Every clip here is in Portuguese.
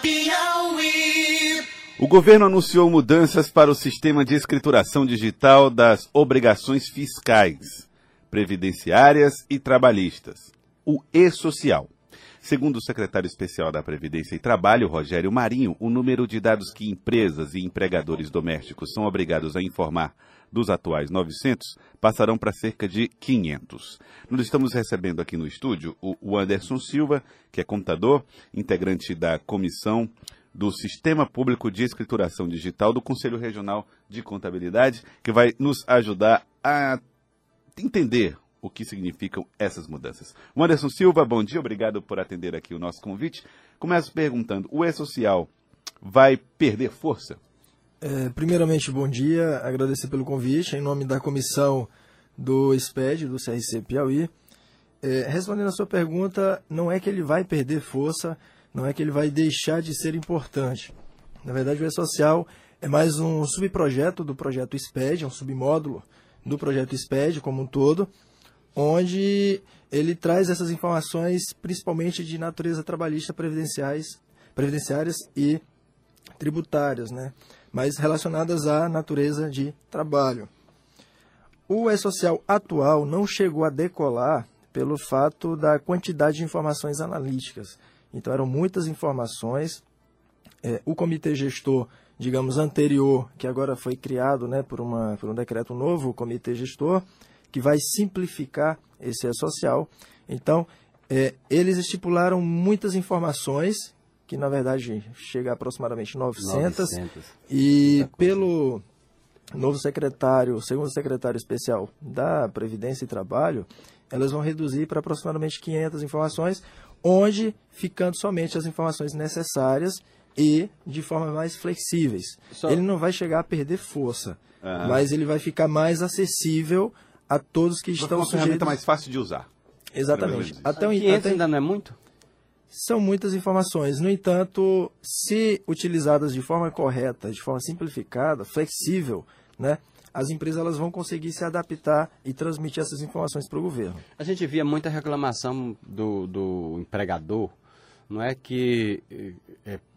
Piauí. O governo anunciou mudanças para o sistema de escrituração digital das obrigações fiscais, previdenciárias e trabalhistas, o eSocial. Segundo o secretário especial da Previdência e Trabalho, Rogério Marinho, o número de dados que empresas e empregadores domésticos são obrigados a informar dos atuais 900 passarão para cerca de 500. Nós estamos recebendo aqui no estúdio o Anderson Silva, que é contador, integrante da Comissão do Sistema Público de Escrituração Digital do Conselho Regional de Contabilidade, que vai nos ajudar a entender o que significam essas mudanças. O Anderson Silva, bom dia, obrigado por atender aqui o nosso convite. Começo perguntando, o eSocial vai perder força? Primeiramente, bom dia, agradecer pelo convite, em nome da comissão do SPED, do CRC-PI. Respondendo a sua pergunta, não é que ele vai perder força, não é que ele vai deixar de ser importante. Na verdade, o eSocial é mais um subprojeto do projeto SPED, é um submódulo do projeto SPED como um todo, onde ele traz essas informações principalmente de natureza trabalhista, previdenciárias e tributárias, né? Mas relacionadas à natureza de trabalho. O eSocial atual não chegou a decolar pelo fato da quantidade de informações analíticas. Então eram muitas informações. O comitê gestor, digamos, anterior, que agora foi criado, né, por um decreto novo, o comitê gestor, que vai simplificar esse eSocial. Então, eles estipularam muitas informações, que na verdade chega a aproximadamente 900. E pelo novo secretário, segundo secretário especial da Previdência e Trabalho, elas vão reduzir para aproximadamente 500 informações, onde ficando somente as informações necessárias e de forma mais flexíveis. Ele não vai chegar a perder força, mas ele vai ficar mais acessível a todos que estão sujeitos. Uma ferramenta mais fácil de usar. Exatamente. Até ainda não é muito? São muitas informações. No entanto, se utilizadas de forma correta, de forma simplificada, flexível, né, as empresas elas vão conseguir se adaptar e transmitir essas informações para o governo. A gente via muita reclamação do empregador, não é que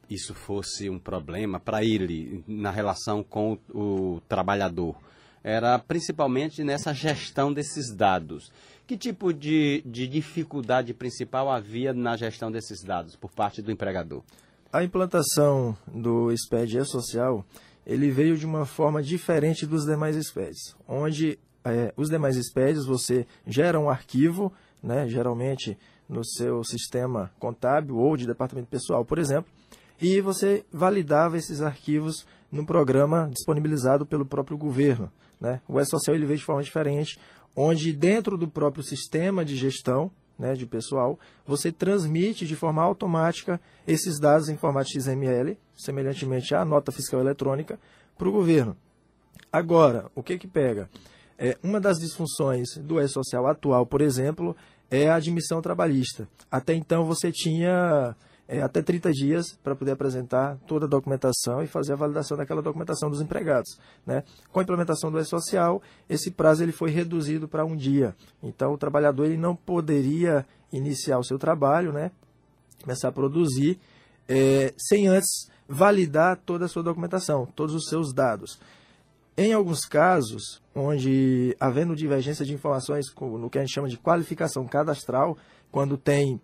isso fosse um problema para ele na relação com o trabalhador. Era principalmente nessa gestão desses dados. Que tipo de dificuldade principal havia na gestão desses dados por parte do empregador? A implantação do SPED eSocial, ele veio de uma forma diferente dos demais SPEDs, onde os demais SPEDs você gera um arquivo, né, geralmente no seu sistema contábil ou de departamento pessoal, por exemplo, e você validava esses arquivos num programa disponibilizado pelo próprio governo, né? O eSocial ele veio de forma diferente, onde dentro do próprio sistema de gestão, né, de pessoal, você transmite de forma automática esses dados em formato XML, semelhantemente à nota fiscal eletrônica, para o governo. Agora, o que pega? Uma das disfunções do eSocial atual, por exemplo, é a admissão trabalhista. Até então você tinha até 30 dias para poder apresentar toda a documentação e fazer a validação daquela documentação dos empregados, né? Com a implementação do eSocial, esse prazo ele foi reduzido para um dia. Então, o trabalhador ele não poderia iniciar o seu trabalho, né? Começar a produzir, sem antes validar toda a sua documentação, todos os seus dados. Em alguns casos, onde havendo divergência de informações no que a gente chama de qualificação cadastral, quando tem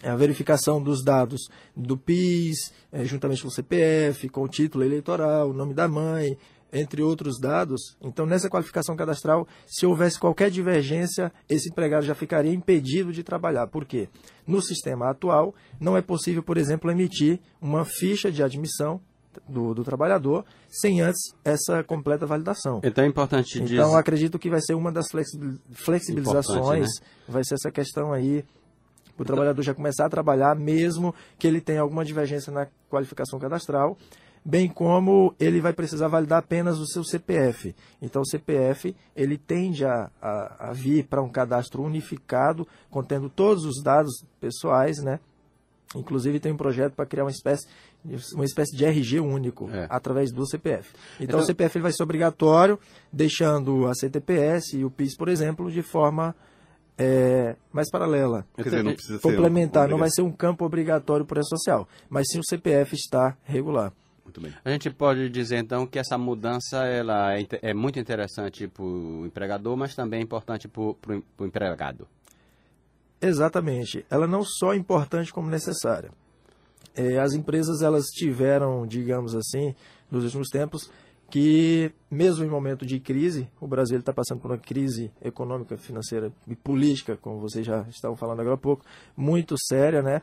a verificação dos dados do PIS, juntamente com o CPF, com o título eleitoral, o nome da mãe, entre outros dados. Então, nessa qualificação cadastral, se houvesse qualquer divergência, esse empregado já ficaria impedido de trabalhar. Por quê? No sistema atual, não é possível, por exemplo, emitir uma ficha de admissão do trabalhador sem antes essa completa validação. Então, é importante dizer. Então, acredito que vai ser uma das flexibilizações, né? Vai ser essa questão aí. O trabalhador já começar a trabalhar, mesmo que ele tenha alguma divergência na qualificação cadastral, bem como ele vai precisar validar apenas o seu CPF. Então, o CPF ele tende a vir para um cadastro unificado, contendo todos os dados pessoais, né? Inclusive, tem um projeto para criar uma espécie de RG único, através do CPF. Então, o CPF ele vai ser obrigatório, deixando a CTPS e o PIS, por exemplo, de forma mais paralela. Quer dizer, não precisa complementar, não vai ser um campo obrigatório para o eSocial, mas sim o CPF está regular. Muito bem. A gente pode dizer, então, que essa mudança ela é muito interessante para o empregador, mas também é importante para o empregado. Exatamente. Ela não só é importante como necessária. As empresas elas tiveram, digamos assim, nos últimos tempos, que mesmo em momento de crise, o Brasil está passando por uma crise econômica, financeira e política, como vocês já estavam falando agora há pouco, muito séria, né?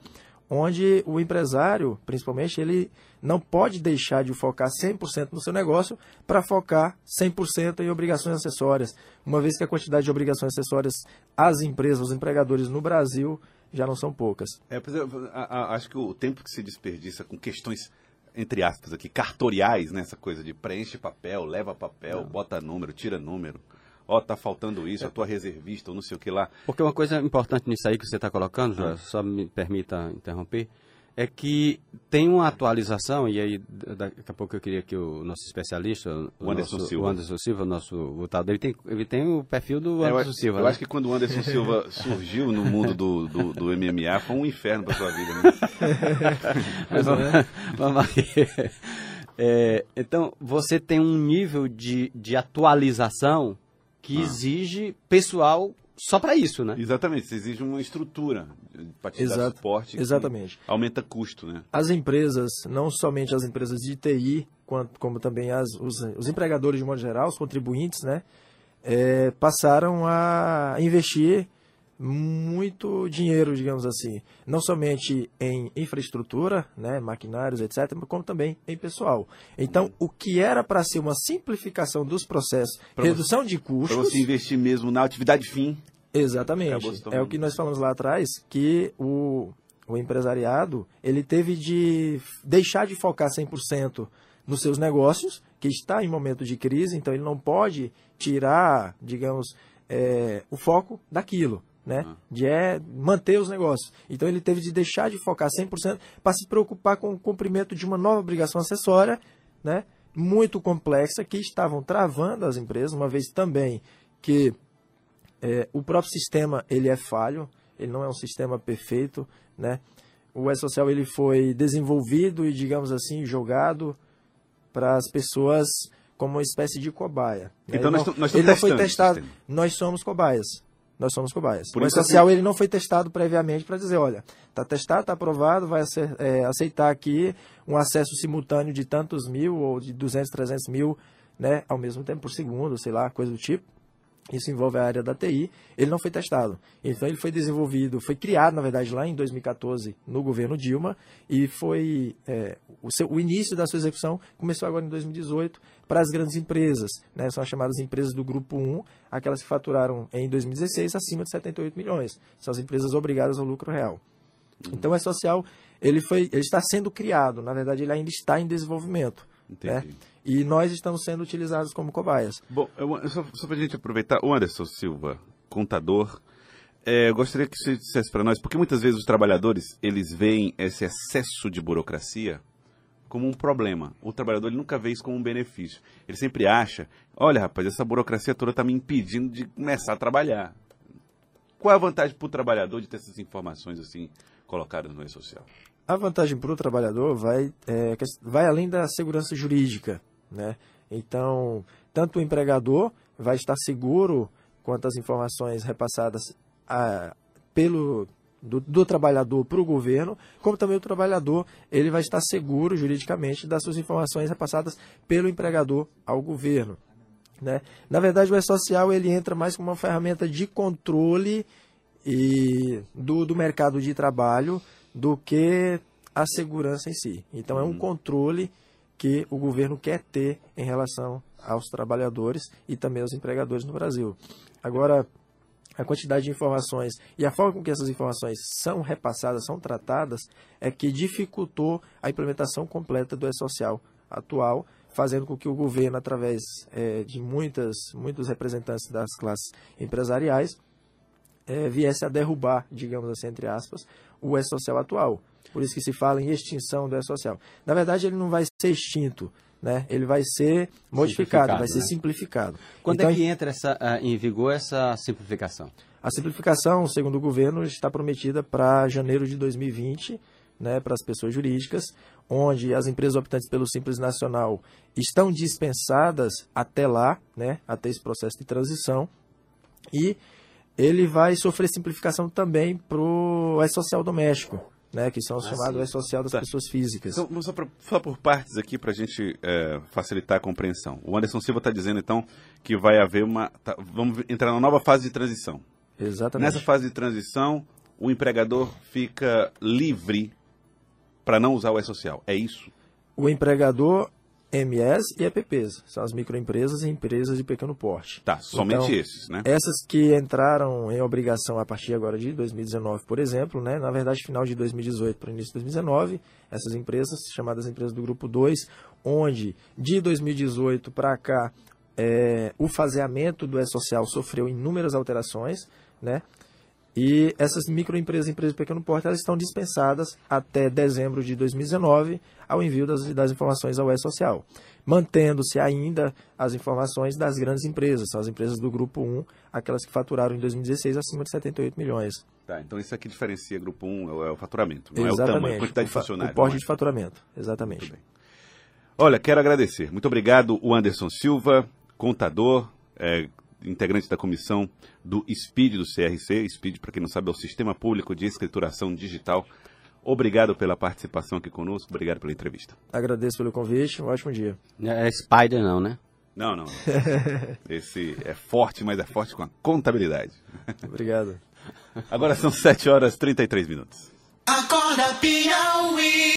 Onde o empresário, principalmente, ele não pode deixar de focar 100% no seu negócio para focar 100% em obrigações acessórias, uma vez que a quantidade de obrigações acessórias às empresas, aos empregadores no Brasil já não são poucas. Acho que o tempo que se desperdiça com questões, entre aspas, aqui, cartoriais, né? Essa coisa de preenche papel, leva papel, bota número, tira número. Tá faltando isso, a tua reservista, ou não sei o que lá. Porque uma coisa importante nisso aí que você está colocando, Jorge, só me permita interromper, é que tem uma atualização, e aí daqui a pouco eu queria que o nosso especialista, o Anderson Silva, o nosso votador, ele tem o perfil do Anderson Silva. Eu acho que quando o Anderson Silva surgiu no mundo do MMA, foi um inferno para sua vida. Né? Mas vamos aí. Então, você tem um nível de atualização que exige pessoal só para isso, né? Exatamente, você exige uma estrutura para te dar suporte. Exatamente. Aumenta custo, né? As empresas, não somente as empresas de TI, como também os empregadores de modo geral, os contribuintes, né? Passaram a investir muito dinheiro, digamos assim, não somente em infraestrutura, né, maquinários, etc., como também em pessoal. Então, o que era para ser uma simplificação dos processos, redução de custos... Para você investir mesmo na atividade fim. Exatamente. É o que nós falamos lá atrás, que o empresariado ele teve de deixar de focar 100% nos seus negócios, que está em momento de crise, então ele não pode tirar, digamos, o foco daquilo, né? De manter os negócios. Então ele teve de deixar de focar 100% para se preocupar com o cumprimento de uma nova obrigação acessória, né? Muito complexa, que estavam travando as empresas, uma vez também que o próprio sistema ele é falho, ele não é um sistema perfeito, né? O eSocial ele foi desenvolvido e, digamos assim, jogado para as pessoas como uma espécie de cobaia. Então nós não foi testado. Nós somos cobaias. Nós somos cobaias. O eSocial ele não foi testado previamente para dizer, olha, está testado, está aprovado, vai aceitar aqui um acesso simultâneo de tantos mil ou de 200, 300 mil, né, ao mesmo tempo por segundo, sei lá, coisa do tipo. Isso envolve a área da TI. Ele não foi testado. Então ele foi desenvolvido, foi criado, na verdade, lá em 2014 no governo Dilma e foi o início da sua execução começou agora em 2018 para as grandes empresas, né? São as chamadas empresas do grupo 1, aquelas que faturaram em 2016 acima de 78 milhões. São as empresas obrigadas ao lucro real. Então o eSocial ele está sendo criado, na verdade ele ainda está em desenvolvimento. Entendi. Né? E nós estamos sendo utilizados como cobaias. Bom, só para a gente aproveitar, o Anderson Silva, contador, eu gostaria que você dissesse para nós, porque muitas vezes os trabalhadores, eles veem esse excesso de burocracia como um problema. O trabalhador ele nunca vê isso como um benefício. Ele sempre acha, olha rapaz, essa burocracia toda está me impedindo de começar a trabalhar. Qual é a vantagem para o trabalhador de ter essas informações assim colocadas no eSocial? A vantagem para o trabalhador vai além da segurança jurídica, né? Então, tanto o empregador vai estar seguro quanto as informações repassadas do trabalhador para o governo, como também o trabalhador ele vai estar seguro juridicamente das suas informações repassadas pelo empregador ao governo, né? Na verdade, o eSocial ele entra mais como uma ferramenta de controle e do mercado de trabalho do que a segurança em si. Então, é um controle que o governo quer ter em relação aos trabalhadores e também aos empregadores no Brasil. Agora, a quantidade de informações e a forma com que essas informações são repassadas, são tratadas, é que dificultou a implementação completa do eSocial atual, fazendo com que o governo, através de muitos representantes das classes empresariais, viesse a derrubar, digamos assim, entre aspas, o eSocial atual. Por isso que se fala em extinção do eSocial. Na verdade, ele não vai ser extinto, né? Ele vai ser modificado, vai ser simplificado. Quando então, é que entra essa, em vigor essa simplificação? A simplificação, segundo o governo, está prometida para janeiro de 2020, né, para as pessoas jurídicas, onde as empresas optantes pelo Simples Nacional estão dispensadas até lá, né, até esse processo de transição, e ele vai sofrer simplificação também para o eSocial doméstico, né, que são os chamados eSocial das pessoas físicas. Então, vamos só por partes aqui para a gente facilitar a compreensão. O Anderson Silva está dizendo, então, que vai haver uma... vamos entrar numa nova fase de transição. Exatamente. Nessa fase de transição, o empregador fica livre para não usar o eSocial, é isso? O empregador, MS e EPPs, são as microempresas e empresas de pequeno porte. Tá, somente então, esses, né? Essas que entraram em obrigação a partir agora de 2019, por exemplo, né? Na verdade, final de 2018 para o início de 2019, essas empresas, chamadas empresas do Grupo 2, onde de 2018 para cá, o faseamento do eSocial sofreu inúmeras alterações, né? E essas microempresas, empresas de pequeno porte, elas estão dispensadas até dezembro de 2019 ao envio das informações ao eSocial, mantendo-se ainda as informações das grandes empresas, são as empresas do Grupo 1, aquelas que faturaram em 2016 acima de 78 milhões. Tá, então isso aqui diferencia Grupo 1, é o faturamento, não exatamente, é o tamanho, a quantidade de funcionários. O porte de faturamento, exatamente. Olha, quero agradecer. Muito obrigado, o Anderson Silva, contador, integrante da comissão do SPED do CRC. SPED, para quem não sabe, é o Sistema Público de Escrituração Digital. Obrigado pela participação aqui conosco, obrigado pela entrevista. Agradeço pelo convite, um ótimo dia. É Spider não, né? Não, não. Esse é forte, mas é forte com a contabilidade. Obrigado. Agora são 7h33. Acorda Piauí.